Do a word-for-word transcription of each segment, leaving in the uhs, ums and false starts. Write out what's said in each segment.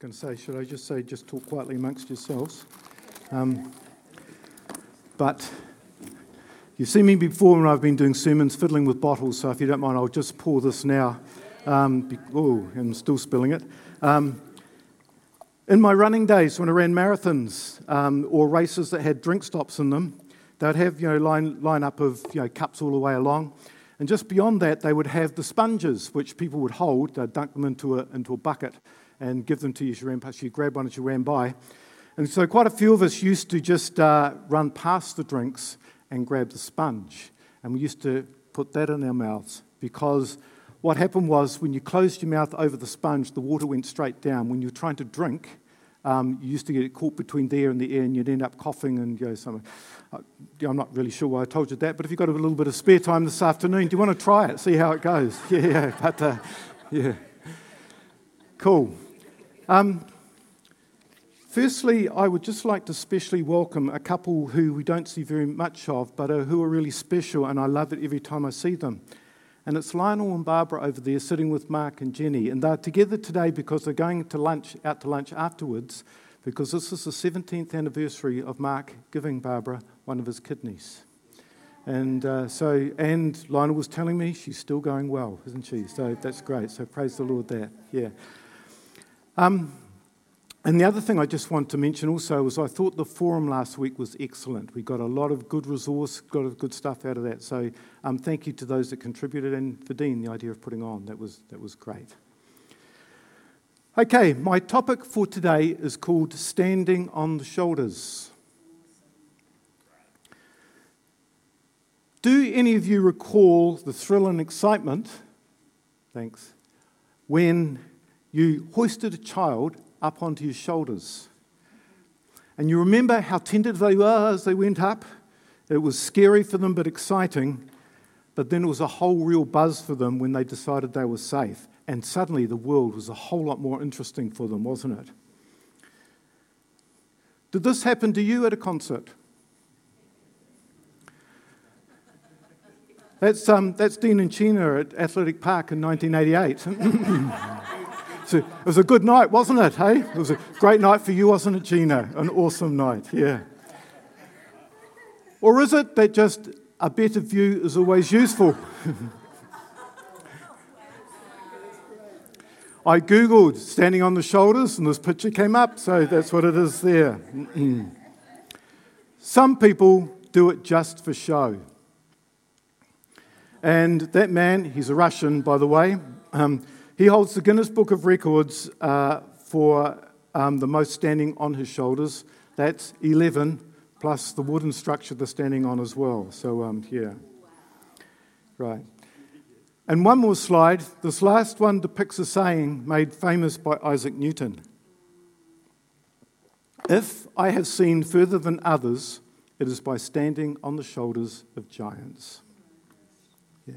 going to say, should I just say, just talk quietly amongst yourselves? Um, but you've seen me before when I've been doing sermons fiddling with bottles, so if you don't mind, I'll just pour this now. Um, be- oh, I'm still spilling it. Um, in my running days, when I ran marathons um, or races that had drink stops in them, they'd have, you know, line, line up of, you know, cups all the way along. And just beyond that, they would have the sponges, which people would hold. They'd dunk them into a, into a bucket and give them to you as you ran past. You grab one as you ran by. And so quite a few of us used to just uh, run past the drinks and grab the sponge. And we used to put that in our mouths, because what happened was, when you closed your mouth over the sponge, the water went straight down. When you were trying to drink, um, you used to get it caught between there and the air, and you'd end up coughing and, you know, something. I'm not really sure why I told you that, but if you've got a little bit of spare time this afternoon, do you want to try it, see how it goes? Yeah, but, uh, yeah. Cool. Um, firstly, I would just like to specially welcome a couple who we don't see very much of, but uh, who are really special, and I love it every time I see them. And it's Lionel and Barbara over there sitting with Mark and Jenny, and they're together today because they're going to lunch, out to lunch afterwards, because this is the seventeenth anniversary of Mark giving Barbara one of his kidneys. And uh, so, and Lionel was telling me she's still going well, isn't she? So that's great. So praise the Lord there. Yeah. Um, and the other thing I just want to mention also was I thought the forum last week was excellent. We got a lot of good resource, got a good stuff out of that. So um, thank you to those that contributed, and for Dean, the idea of putting on. That was that was great. Okay, my topic for today is called Standing on the Shoulders. Do any of you recall the thrill and excitement, thanks, when you hoisted a child up onto your shoulders? And you remember how tentative they were as they went up? It was scary for them but exciting, but then it was a whole real buzz for them when they decided they were safe. And suddenly the world was a whole lot more interesting for them, wasn't it? Did this happen to you at a concert? That's um, that's Dean and Chyna at Athletic Park in nineteen eighty-eight. So it was a good night, wasn't it, hey? It was a great night for you, wasn't it, Chyna? An awesome night, yeah. Or is it that just a better view is always useful? I googled standing on the shoulders and this picture came up, so that's what it is there. Some people do it just for show. And that man, he's a Russian, by the way, um, he holds the Guinness Book of Records uh, for um, the most standing on his shoulders. That's eleven, plus the wooden structure they're standing on as well. So, um, yeah. Right. And one more slide. This last one depicts a saying made famous by Isaac Newton. If I have seen further than others, it is by standing on the shoulders of giants. Yeah.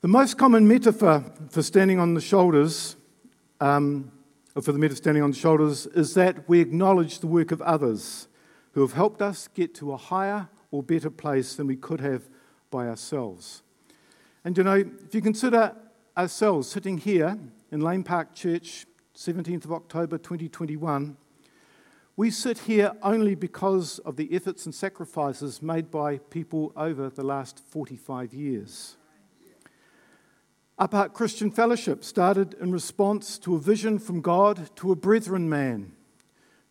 The most common metaphor for standing on the shoulders, um, or for the metaphor standing on the shoulders, is that we acknowledge the work of others who have helped us get to a higher or better place than we could have by ourselves. And, you know, if you consider ourselves sitting here in Lane Park Church, seventeenth of October twenty twenty-one, we sit here only because of the efforts and sacrifices made by people over the last forty-five years. Upper Christian Fellowship started in response to a vision from God to a brethren man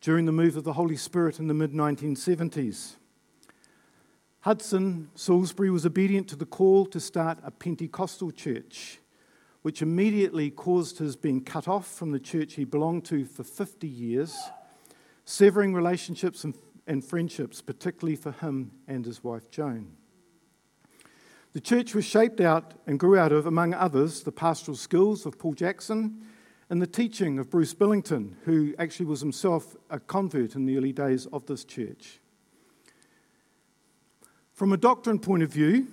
during the move of the Holy Spirit in the mid nineteen seventies. Hudson Salisbury was obedient to the call to start a Pentecostal church, which immediately caused his being cut off from the church he belonged to for fifty years, severing relationships and, and friendships, particularly for him and his wife Joan. The church was shaped out and grew out of, among others, the pastoral skills of Paul Jackson and the teaching of Bruce Billington, who actually was himself a convert in the early days of this church. From a doctrine point of view,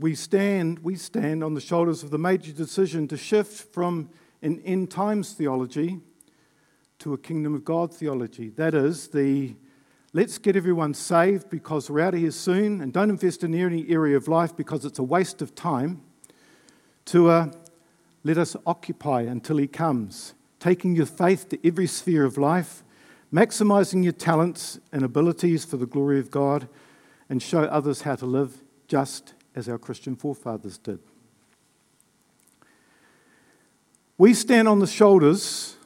we stand we stand on the shoulders of the major decision to shift from an end times theology to a kingdom of God theology. That is, the let's get everyone saved because we're out of here soon, and don't invest in any area of life because it's a waste of time, to a let us occupy until he comes. taking your faith to every sphere of life, maximizing your talents and abilities for the glory of God, and show others how to live just as our Christian forefathers did. We stand on the shoulders,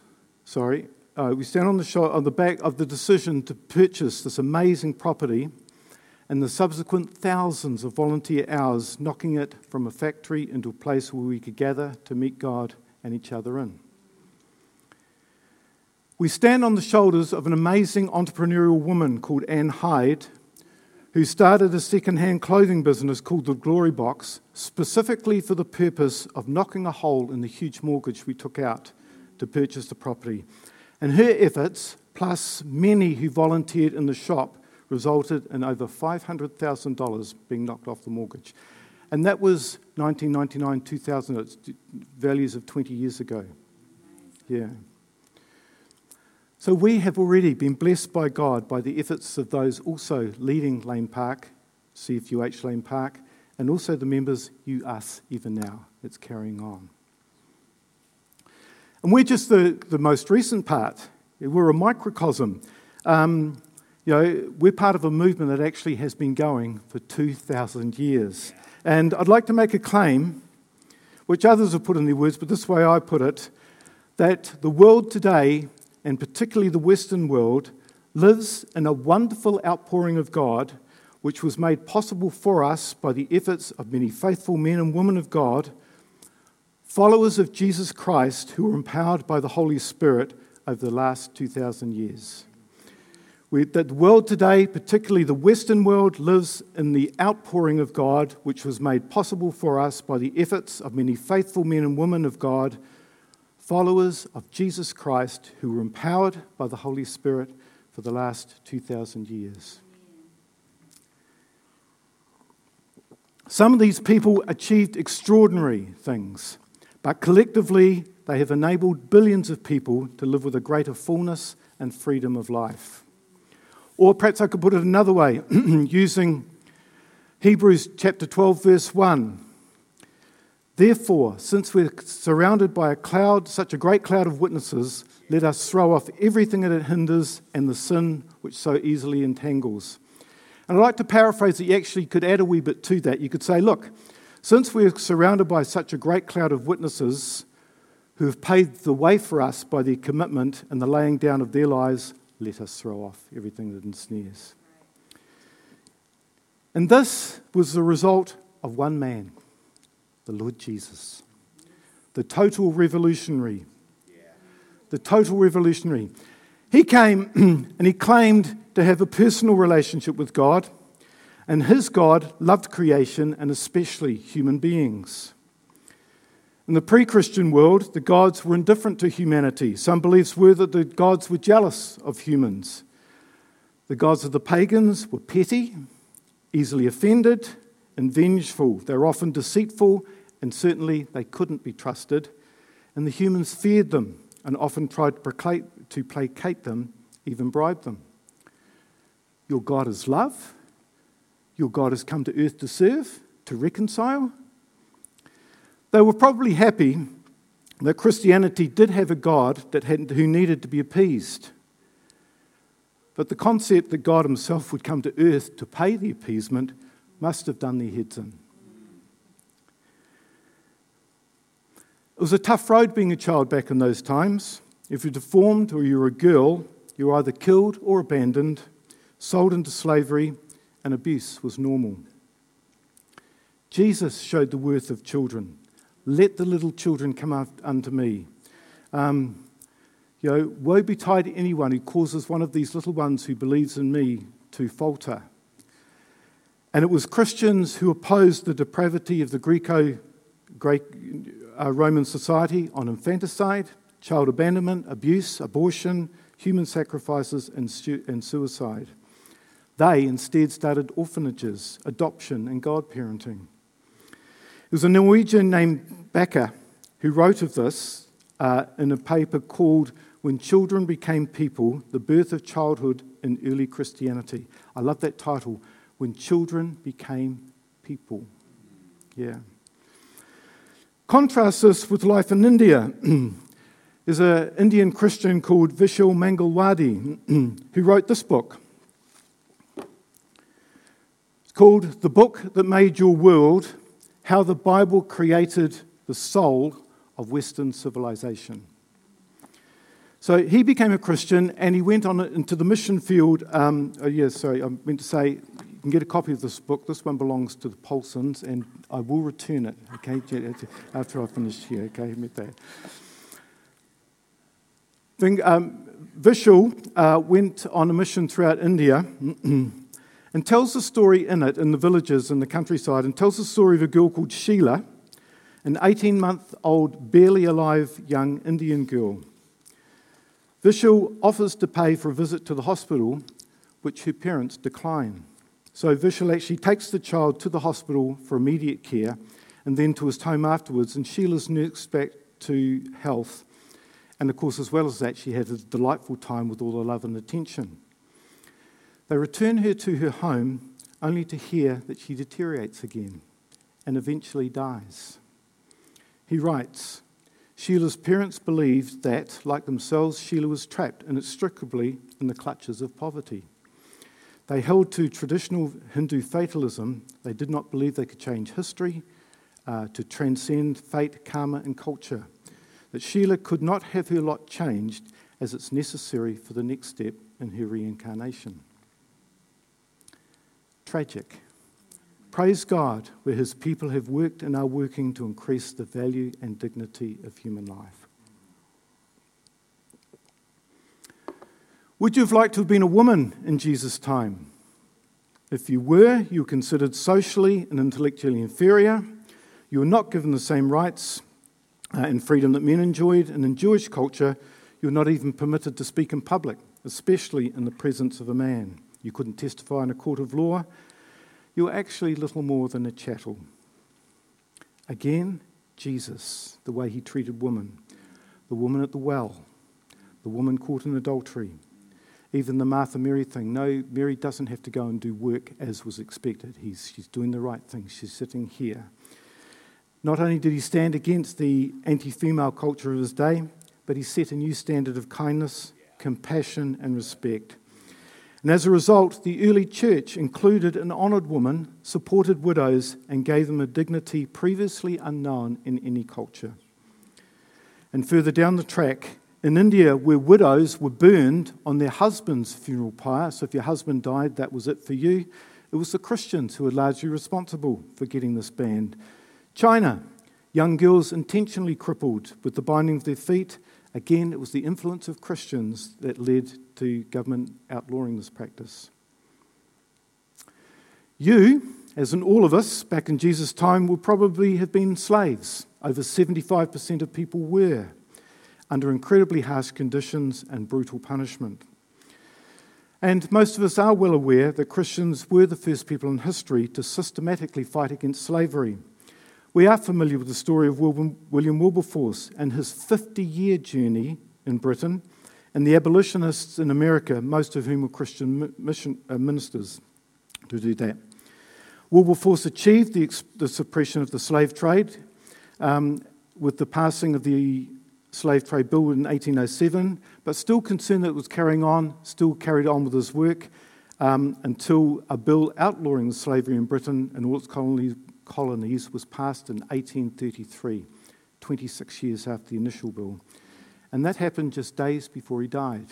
sorry, uh, we stand on the, sho- on the back of the decision to purchase this amazing property and the subsequent thousands of volunteer hours knocking it from a factory into a place where we could gather to meet God and each other in. We stand on the shoulders of an amazing entrepreneurial woman called Anne Hyde, who started a second-hand clothing business called The Glory Box, specifically for the purpose of knocking a hole in the huge mortgage we took out to purchase the property. And her efforts, plus many who volunteered in the shop, resulted in over five hundred thousand dollars being knocked off the mortgage. And that was nineteen ninety-nine, two thousand, it's values of twenty years ago. Yeah. So we have already been blessed by God by the efforts of those also leading Lane Park, C F U H Lane Park, and also the members, you, us, even now. It's carrying on. And we're just the, the most recent part. We're a microcosm. Um, you know, we're part of a movement that actually has been going for two thousand years. And I'd like to make a claim, which others have put in their words, but this way I put it, that the world today, and particularly the Western world, lives in a wonderful outpouring of God, which was made possible for us by the efforts of many faithful men and women of God, followers of Jesus Christ who were empowered by the Holy Spirit over the last two thousand years. We, that the world today, particularly the Western world, lives in the outpouring of God, which was made possible for us by the efforts of many faithful men and women of God, followers of Jesus Christ who were empowered by the Holy Spirit for the last two thousand years. Some of these people achieved extraordinary things, but collectively they have enabled billions of people to live with a greater fullness and freedom of life. Or perhaps I could put it another way, using Hebrews chapter twelve, verse one. Therefore, since we're surrounded by a cloud, such a great cloud of witnesses, let us throw off everything that it hinders and the sin which so easily entangles. And I'd like to paraphrase that you actually could add a wee bit to that. You could say, look, since we're surrounded by such a great cloud of witnesses who have paved the way for us by their commitment and the laying down of their lives, let us throw off everything that ensnares. And this was the result of one man. The Lord Jesus, the total revolutionary, the total revolutionary. He came and he claimed to have a personal relationship with God, and his God loved creation and especially human beings. In the pre-Christian world, the gods were indifferent to humanity. Some beliefs were that the gods were jealous of humans. The gods of the pagans were petty, easily offended, and vengeful. They were often deceitful, and certainly they couldn't be trusted. And the humans feared them and often tried to placate them, even bribe them. Your God is love. Your God has come to earth to serve, to reconcile. They were probably happy that Christianity did have a God that had, who needed to be appeased. But the concept that God himself would come to earth to pay the appeasement must have done their heads in. It was a tough road being a child back in those times. If you're deformed or you're a girl, you were either killed or abandoned, sold into slavery, and abuse was normal. Jesus showed the worth of children. Let the little children come unto me. Um, you know, woe betide anyone who causes one of these little ones who believes in me to falter. And it was Christians who opposed the depravity of the Greco-Roman society on infanticide, child abandonment, abuse, abortion, human sacrifices, and suicide. They instead started orphanages, adoption, and godparenting. There was a Norwegian named Becker who wrote of this uh, in a paper called When Children Became People, The Birth of Childhood in Early Christianity. I love that title. When children became people. Yeah. Contrast this with life in India. There's an Indian Christian called Vishal Mangalwadi who wrote this book. It's called The Book That Made Your World, How the Bible Created the Soul of Western Civilization. So he became a Christian and he went on into the mission field. Um, oh yeah, sorry, I meant to say, you can get a copy of this book. This one belongs to the Paulsons and I will return it, okay, after I finish here, okay, I meant that. Then, um, Vishal uh, went on a mission throughout India and tells the story in it, in the villages in the countryside, and tells the story of a girl called Sheila, an eighteen-month-old, barely alive young Indian girl. Vishal offers to pay for a visit to the hospital, which her parents decline. So Vishal actually takes the child to the hospital for immediate care and then to his home afterwards, and Sheila's nursed back to health. And of course, as well as that, she had a delightful time with all the love and attention. They return her to her home only to hear that she deteriorates again and eventually dies. He writes, Sheila's parents believed that, like themselves, Sheila was trapped inextricably in the clutches of poverty. They held to traditional Hindu fatalism. They did not believe they could change history, uh, to transcend fate, karma, and culture. That Sheila could not have her lot changed as it's necessary for the next step in her reincarnation. Tragic. Praise God, where his people have worked and are working to increase the value and dignity of human life. Would you have liked to have been a woman in Jesus' time? If you were, you were considered socially and intellectually inferior. You were not given the same rights and freedom that men enjoyed, and in Jewish culture, you were not even permitted to speak in public, especially in the presence of a man. You couldn't testify in a court of law. You were actually little more than a chattel. Again, Jesus, the way he treated women, the woman at the well, the woman caught in adultery, even the Martha Mary thing. No, Mary doesn't have to go and do work as was expected. He's, she's doing the right thing. She's sitting here. Not only did he stand against the anti-female culture of his day, but he set a new standard of kindness, compassion, and respect. And as a result, the early church included and honoured women, supported widows, and gave them a dignity previously unknown in any culture. And further down the track, in India, where widows were burned on their husband's funeral pyre, so if your husband died, that was it for you, it was the Christians who were largely responsible for getting this banned. China, young girls intentionally crippled with the binding of their feet. Again, it was the influence of Christians that led to government outlawing this practice. You, as in all of us, back in Jesus' time, would probably have been slaves. Over seventy-five percent of people were, under incredibly harsh conditions and brutal punishment. And most of us are well aware that Christians were the first people in history to systematically fight against slavery. We are familiar with the story of William Wilberforce and his fifty-year journey in Britain and the abolitionists in America, most of whom were Christian mission, uh, ministers, to do that. Wilberforce achieved the, the suppression of the slave trade um, with the passing of the Slave Trade Bill in eighteen oh seven, but still concerned that it was carrying on, still carried on with his work um, until a bill outlawing slavery in Britain and all its colonies colonies was passed in eighteen thirty-three, twenty-six years after the initial bill. And that happened just days before he died.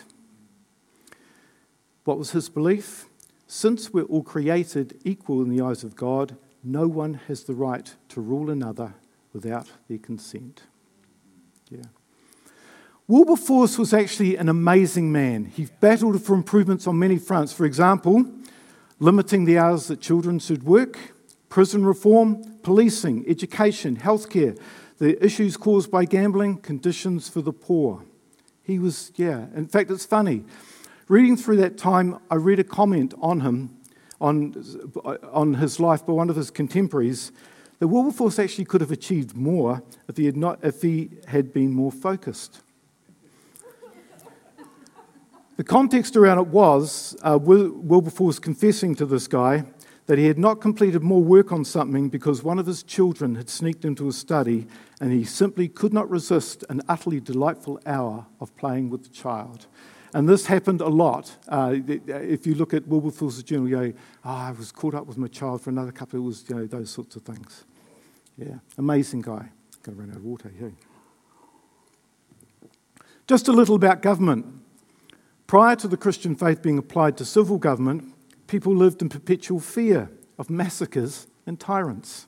What was his belief? Since we're all created equal in the eyes of God, no one has the right to rule another without their consent. Yeah. Wilberforce was actually an amazing man. He battled for improvements on many fronts. For example, limiting the hours that children should work, prison reform, policing, education, healthcare, the issues caused by gambling, conditions for the poor. He was, yeah, in fact, it's funny. Reading through that time, I read a comment on him, on, on his life by one of his contemporaries, that Wilberforce actually could have achieved more if he had not, if he had been more focused. The context around it was uh, Wilberforce confessing to this guy that he had not completed more work on something because one of his children had sneaked into his study and he simply could not resist an utterly delightful hour of playing with the child. And this happened a lot. Uh, if you look at Wilberforce's journal, you know, oh, I was caught up with my child for another couple of hours, you know, those sorts of things. Yeah, amazing guy. I'm going to run out of water here. Just a little about government. Prior to the Christian faith being applied to civil government, people lived in perpetual fear of massacres and tyrants.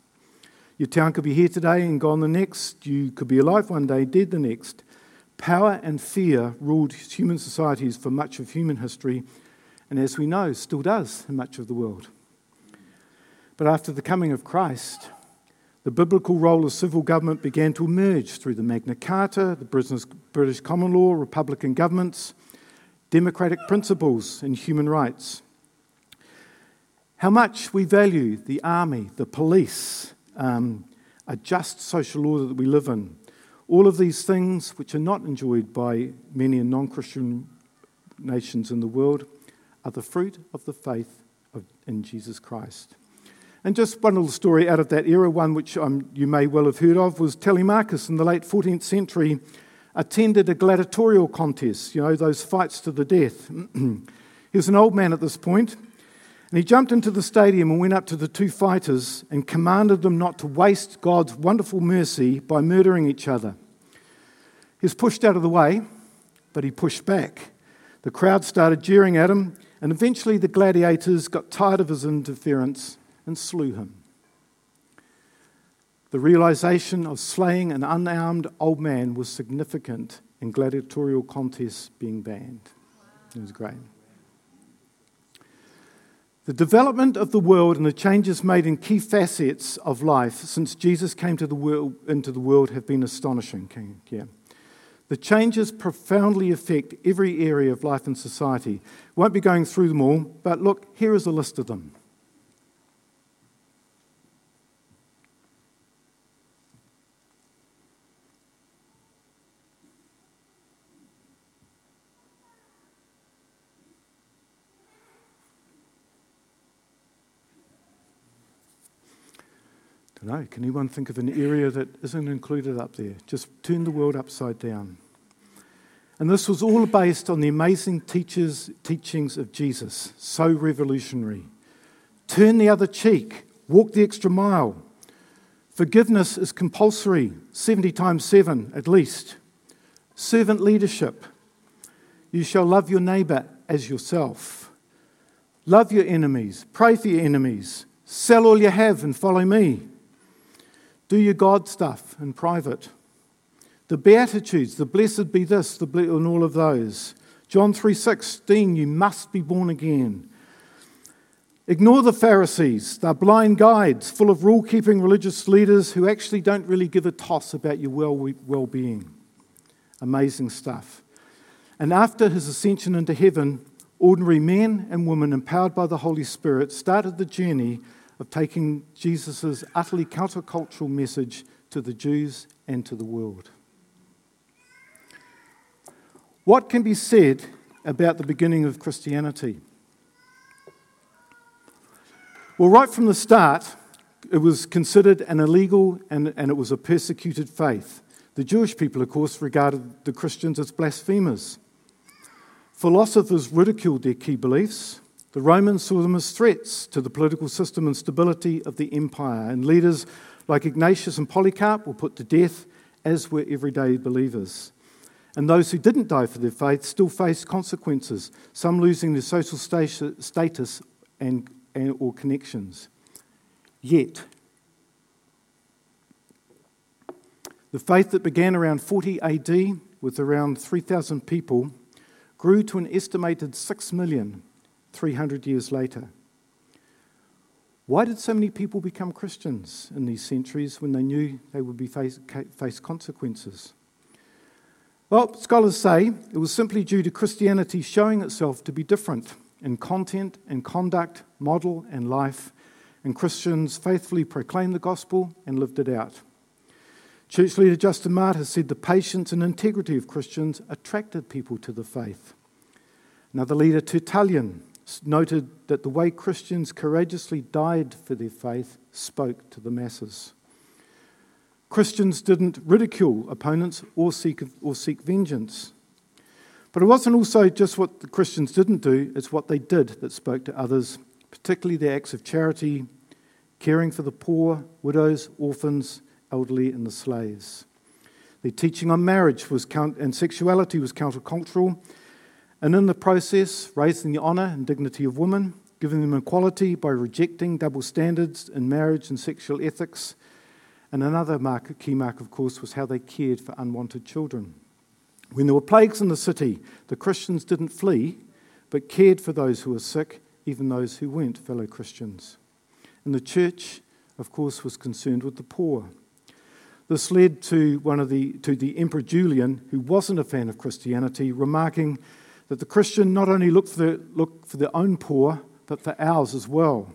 Your town could be here today and gone the next. You could be alive one day, dead the next. Power and fear ruled human societies for much of human history, and as we know, still does in much of the world. But after the coming of Christ, the biblical role of civil government began to emerge through the Magna Carta, the British common law, republican governments, democratic principles and human rights. How much we value the army, the police, um, a just social order that we live in. All of these things, which are not enjoyed by many in non-Christian nations in the world, are the fruit of the faith of, in Jesus Christ. And just one little story out of that era, one which um, you may well have heard of, was Telemachus in the late fourteenth century attended a gladiatorial contest, you know, those fights to the death. He was an old man at this point, and he jumped into the stadium and went up to the two fighters and commanded them not to waste God's wonderful mercy by murdering each other. He was pushed out of the way, but he pushed back. The crowd started jeering at him, and eventually the gladiators got tired of his interference and slew him. The realization of slaying an unarmed old man was significant in gladiatorial contests being banned. It was great. The development of the world and the changes made in key facets of life since Jesus came to the world, into the world have been astonishing. Yeah. The changes profoundly affect every area of life and society. Won't be going through them all, but look, here is a list of them. I don't know, can anyone think of an area that isn't included up there? Just turn the world upside down. And this was all based on the amazing teachers, teachings of Jesus, so revolutionary. Turn the other cheek, walk the extra mile. Forgiveness is compulsory, seventy times seven at least. Servant leadership. You shall love your neighbour as yourself. Love your enemies, pray for your enemies. Sell all you have and follow me. Do your God stuff in private. The Beatitudes, the blessed be this, the ble- and all of those. John three sixteen, you must be born again. Ignore the Pharisees, they're blind guides full of rule-keeping religious leaders who actually don't really give a toss about your well- well-being. Amazing stuff. And after his ascension into heaven, ordinary men and women empowered by the Holy Spirit started the journey of taking Jesus' utterly countercultural message to the Jews and to the world. What can be said about the beginning of Christianity? Well, right from the start, it was considered an illegal and, and it was a persecuted faith. The Jewish people, of course, regarded the Christians as blasphemers. Philosophers ridiculed their key beliefs. The Romans saw them as threats to the political system and stability of the empire, and leaders like Ignatius and Polycarp were put to death, as were everyday believers. And those who didn't die for their faith still faced consequences, some losing their social status and, and or connections. Yet, the faith that began around forty A D with around three thousand people grew to an estimated six million three hundred years later. Why did so many people become Christians in these centuries when they knew they would be face, face consequences? Well, scholars say it was simply due to Christianity showing itself to be different in content and conduct, model and life, and Christians faithfully proclaimed the gospel and lived it out. Church leader Justin Martyr said the patience and integrity of Christians attracted people to the faith. Another leader, Tertullian, noted that the way Christians courageously died for their faith spoke to the masses. Christians didn't ridicule opponents or seek, or seek vengeance. But it wasn't also just what the Christians didn't do, it's what they did that spoke to others, particularly their acts of charity, caring for the poor, widows, orphans, elderly and the slaves. Their teaching on marriage was count- and sexuality was countercultural, and in the process, raising the honour and dignity of women, giving them equality by rejecting double standards in marriage and sexual ethics. And another mark, key mark, of course, was how they cared for unwanted children. When there were plagues in the city, the Christians didn't flee, but cared for those who were sick, even those who weren't fellow Christians. And the church, of course, was concerned with the poor. This led to one of the to the Emperor Julian, who wasn't a fan of Christianity, remarking that the Christian not only looked for their, looked for their own poor, but for ours as well,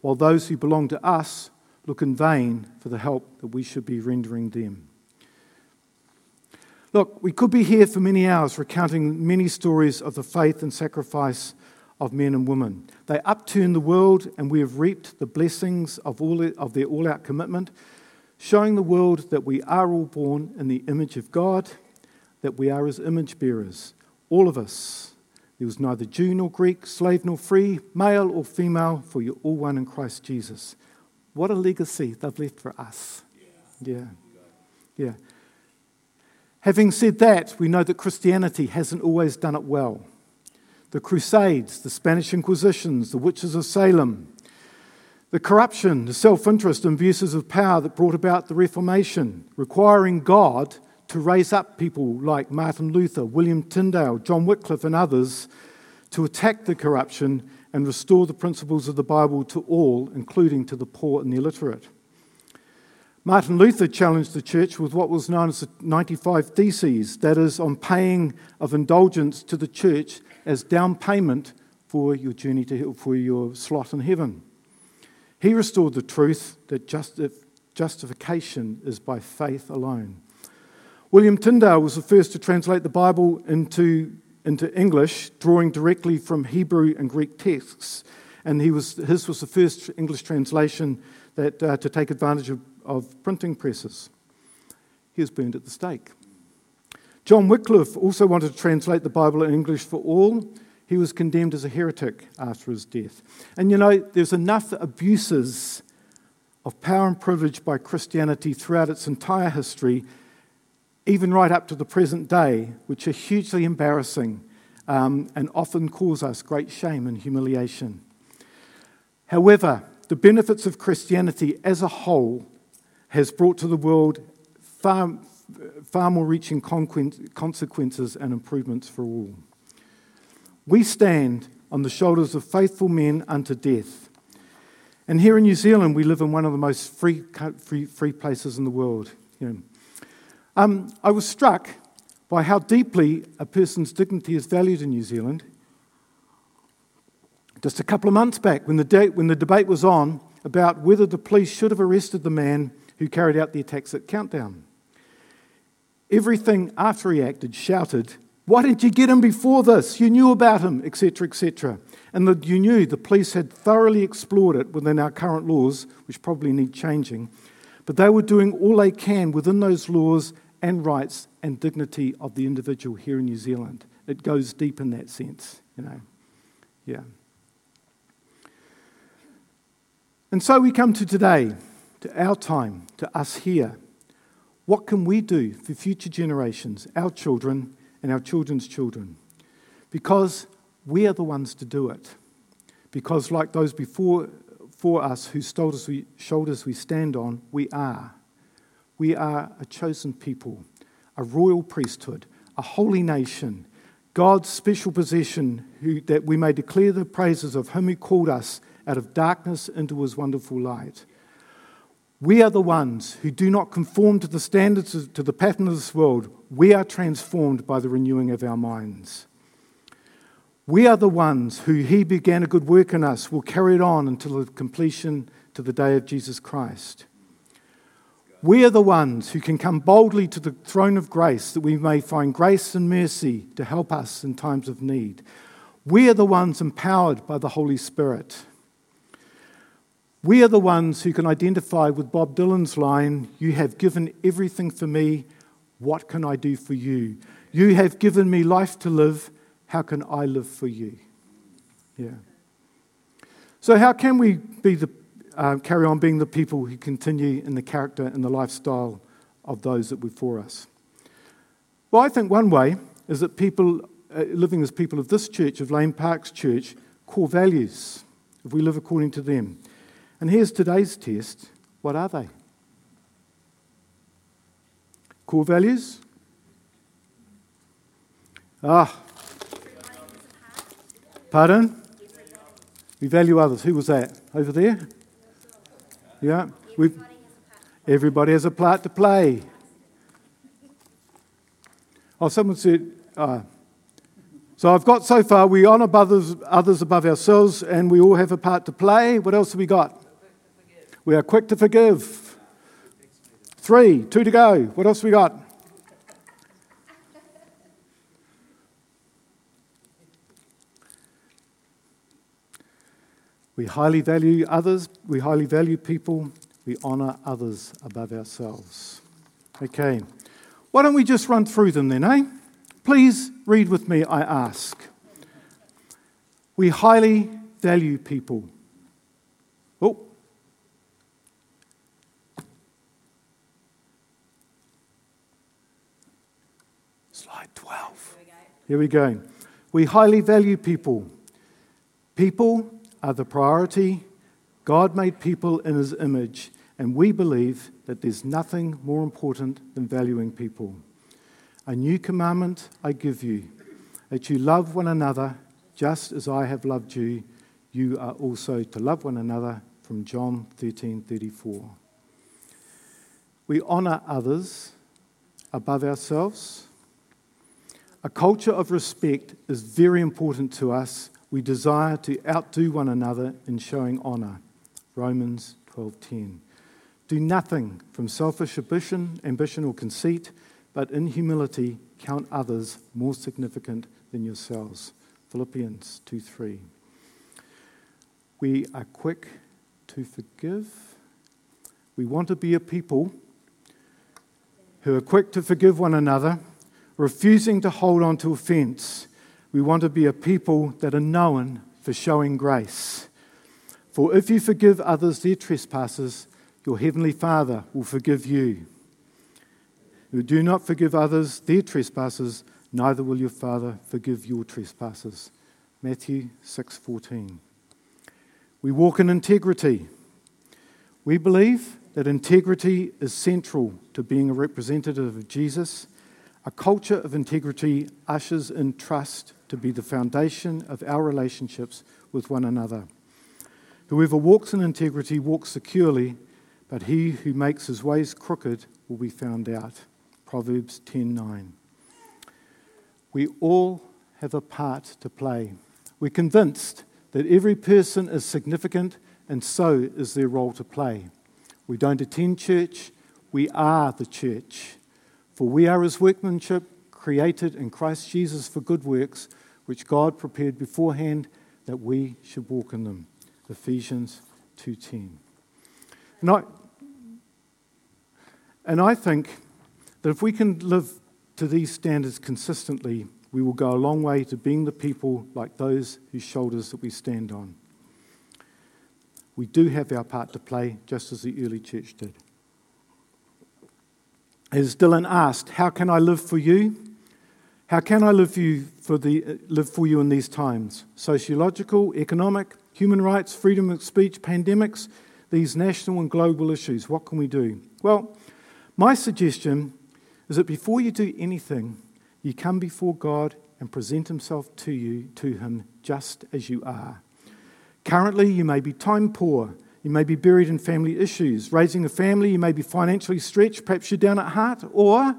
while those who belong to us look in vain for the help that we should be rendering them. Look, we could be here for many hours recounting many stories of the faith and sacrifice of men and women. They upturned the world, and we have reaped the blessings of all of their all-out commitment, showing the world that we are all born in the image of God, that we are his image bearers, all of us. There was neither Jew nor Greek, slave nor free, male or female, for you're all one in Christ Jesus. What a legacy they've left for us. Yeah. Yeah. Yeah. Having said that, we know that Christianity hasn't always done it well. The Crusades, the Spanish Inquisitions, the Witches of Salem, the corruption, the self-interest and abuses of power that brought about the Reformation, requiring God to raise up people like Martin Luther, William Tyndale, John Wycliffe and others to attack the corruption and restore the principles of the Bible to all, including to the poor and the illiterate. Martin Luther challenged the church with what was known as the ninety-five Theses, that is, on paying of indulgence to the church as down payment for your journey to hell, for your slot in heaven. He restored the truth that justification is by faith alone. William Tyndale was the first to translate the Bible into into English, drawing directly from Hebrew and Greek texts, and he was his was the first English translation that uh, to take advantage of, of printing presses. He was burned at the stake. John Wycliffe also wanted to translate the Bible in English for all. He was condemned as a heretic after his death. And you know, there's enough abuses of power and privilege by Christianity throughout its entire history, even right up to the present day, which are hugely embarrassing um, and often cause us great shame and humiliation. However, the benefits of Christianity as a whole has brought to the world far, far more reaching consequences and improvements for all. We stand on the shoulders of faithful men unto death. And here in New Zealand, we live in one of the most free, free, free places in the world. You know, Um, I was struck by how deeply a person's dignity is valued in New Zealand. Just a couple of months back, when the, de- when the debate was on about whether the police should have arrested the man who carried out the attacks at Countdown, everything after he acted shouted, "Why didn't you get him before this? You knew about him," et cetera, et cetera. And the, you knew the police had thoroughly explored it within our current laws, which probably need changing, but they were doing all they can within those laws and rights and dignity of the individual here in New Zealand. It goes deep in that sense, you know. Yeah. And so we come to today, to our time, to us here. What can we do for future generations, our children and our children's children? Because we are the ones to do it. Because like those before for us, whose shoulders we, shoulders we stand on, we are. We are a chosen people, a royal priesthood, a holy nation, God's special possession, who, that we may declare the praises of him who called us out of darkness into his wonderful light. We are the ones who do not conform to the standards, of, to the pattern of this world. We are transformed by the renewing of our minds. We are the ones who he began a good work in us will carry it on until the completion to the day of Jesus Christ. We are the ones who can come boldly to the throne of grace that we may find grace and mercy to help us in times of need. We are the ones empowered by the Holy Spirit. We are the ones who can identify with Bob Dylan's line, "You have given everything for me, what can I do for you? You have given me life to live, how can I live for you?" Yeah. So how can we be the uh, carry on being the people who continue in the character and the lifestyle of those that were for us? Well, I think one way is that people, uh, living as people of this church, of Lane Park's church, core values, if we live according to them. And here's today's test. What are they? Core values? Ah. Pardon? We value others. Who was that? Over there? Yeah. We've, everybody has a part to play. Oh, someone said, uh, so I've got so far, we honour others, others above ourselves, and we all have a part to play. What else have we got? We are quick to forgive. Three, two to go. What else have we got? We highly value others. We highly value people. We honour others above ourselves. Okay. Why don't we just run through them then, eh? Please read with me, I ask. We highly value people. Oh. Slide twelve. Here we go. We highly value people. People are the priority. God made people in his image, and we believe that there's nothing more important than valuing people. A new commandment I give you, that you love one another just as I have loved you. You are also to love one another, from John thirteen thirty-four. We honour others above ourselves. A culture of respect is very important to us. We desire to outdo one another in showing honour. Romans twelve ten. Do nothing from selfish ambition, ambition or conceit, but in humility count others more significant than yourselves. Philippians two three. We are quick to forgive. We want to be a people who are quick to forgive one another, refusing to hold on to offence. We want to be a people that are known for showing grace. For if you forgive others their trespasses, your heavenly Father will forgive you. You do not forgive others their trespasses, neither will your Father forgive your trespasses. Matthew six fourteen. We walk in integrity. We believe that integrity is central to being a representative of Jesus. A culture of integrity ushers in trust to be the foundation of our relationships with one another. Whoever walks in integrity walks securely, but he who makes his ways crooked will be found out. Proverbs ten nine. We all have a part to play. We're convinced that every person is significant, and so is their role to play. We don't attend church, we are the church. For we are his workmanship, created in Christ Jesus for good works, which God prepared beforehand that we should walk in them. Ephesians two ten. And I, and I think that if we can live to these standards consistently, we will go a long way to being the people like those whose shoulders that we stand on. We do have our part to play, just as the early church did. As Dylan asked, how can I live for you? How can I live for you, for the, live for you in these times? Sociological, economic, human rights, freedom of speech, pandemics, these national and global issues. What can we do? Well, my suggestion is that before you do anything, you come before God and present himself to you, to him just as you are. Currently, you may be time poor. You may be buried in family issues. Raising a family, you may be financially stretched. Perhaps you're down at heart, or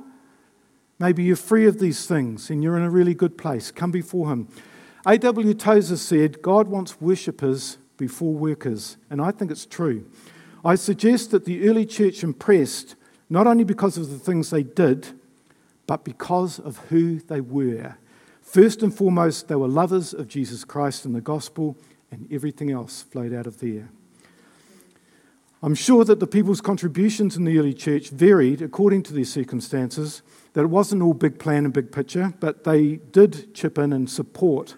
maybe you're free of these things and you're in a really good place. Come before him. A W Tozer said, God wants worshippers before workers, and I think it's true. I suggest that the early church impressed, not only because of the things they did, but because of who they were. First and foremost, they were lovers of Jesus Christ and the gospel, and everything else flowed out of there. I'm sure that the people's contributions in the early church varied according to their circumstances, that it wasn't all big plan and big picture, but they did chip in and support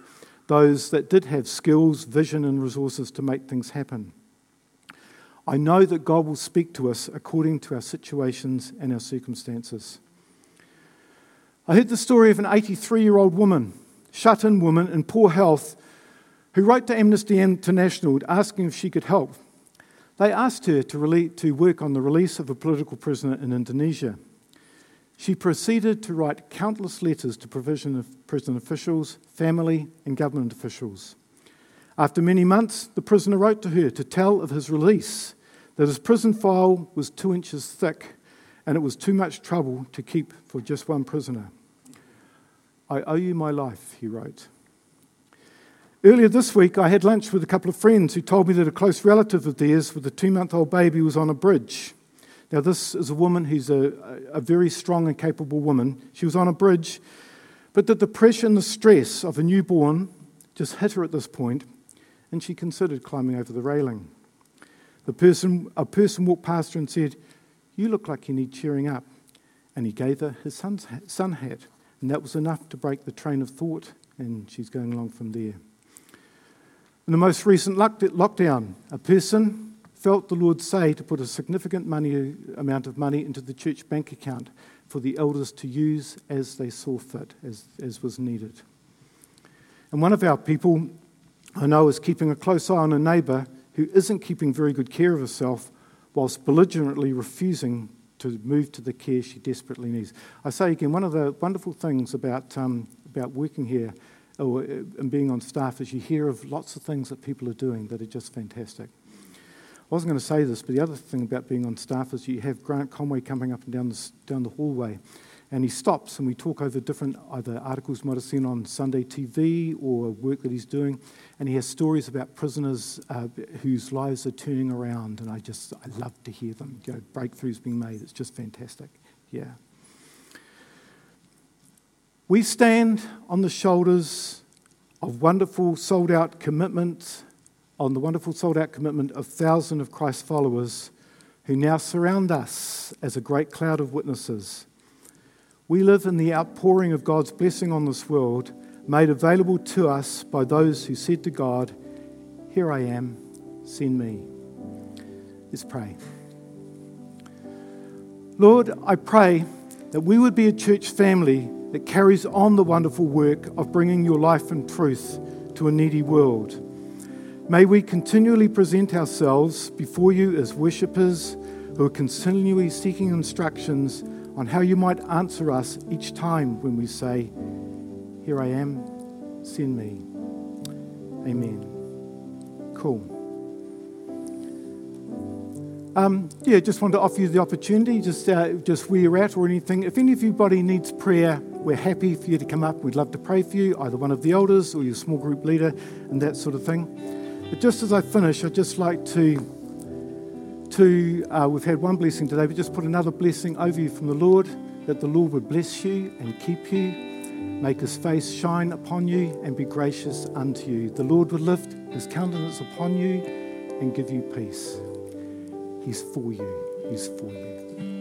those that did have skills, vision and resources to make things happen. I know that God will speak to us according to our situations and our circumstances. I heard the story of an eighty-three-year-old woman, shut-in woman in poor health, who wrote to Amnesty International asking if she could help. They asked her to, relate, to work on the release of a political prisoner in Indonesia. She proceeded to write countless letters to provision of prison officials, family and government officials. After many months, the prisoner wrote to her to tell of his release, that his prison file was two inches thick and it was too much trouble to keep for just one prisoner. "I owe you my life," he wrote. Earlier this week, I had lunch with a couple of friends who told me that a close relative of theirs with a two-month-old baby was on a bridge. Now, this is a woman who's a, a very strong and capable woman. She was on a bridge, but the depression, the stress of a newborn just hit her at this point, and she considered climbing over the railing. The person, a person walked past her and said, "You look like you need cheering up." And he gave her his son's, sun hat, and that was enough to break the train of thought, and she's going along from there. In the most recent lockdown, a person felt the Lord say to put a significant money, amount of money into the church bank account for the elders to use as they saw fit, as, as was needed. And one of our people I know is keeping a close eye on a neighbour who isn't keeping very good care of herself whilst belligerently refusing to move to the care she desperately needs. I say again, one of the wonderful things about um, about working here or, and being on staff is you hear of lots of things that people are doing that are just fantastic. I wasn't going to say this, but the other thing about being on staff is you have Grant Conway coming up and down the, down the hallway, and he stops and we talk over different either articles you might have seen on Sunday T V or work that he's doing, and he has stories about prisoners uh, whose lives are turning around, and I just, I love to hear them. You know, breakthroughs being made, it's just fantastic, yeah. We stand on the shoulders of wonderful sold-out commitment, on the wonderful sold-out commitment of thousands of Christ followers who now surround us as a great cloud of witnesses. We live in the outpouring of God's blessing on this world, made available to us by those who said to God, "Here I am, send me." Let's pray. Lord, I pray that we would be a church family that carries on the wonderful work of bringing your life and truth to a needy world. May we continually present ourselves before you as worshippers who are continually seeking instructions on how you might answer us each time when we say, "Here I am, send me." Amen. Cool. Um, yeah, just wanted to offer you the opportunity, just, uh, just where you're at or anything. If any of you body needs prayer, we're happy for you to come up. We'd love to pray for you, either one of the elders or your small group leader and that sort of thing. But just as I finish, I'd just like to, to uh, we've had one blessing today, but just put another blessing over you from the Lord, that the Lord would bless you and keep you, make his face shine upon you and be gracious unto you. The Lord would lift his countenance upon you and give you peace. He's for you. He's for you.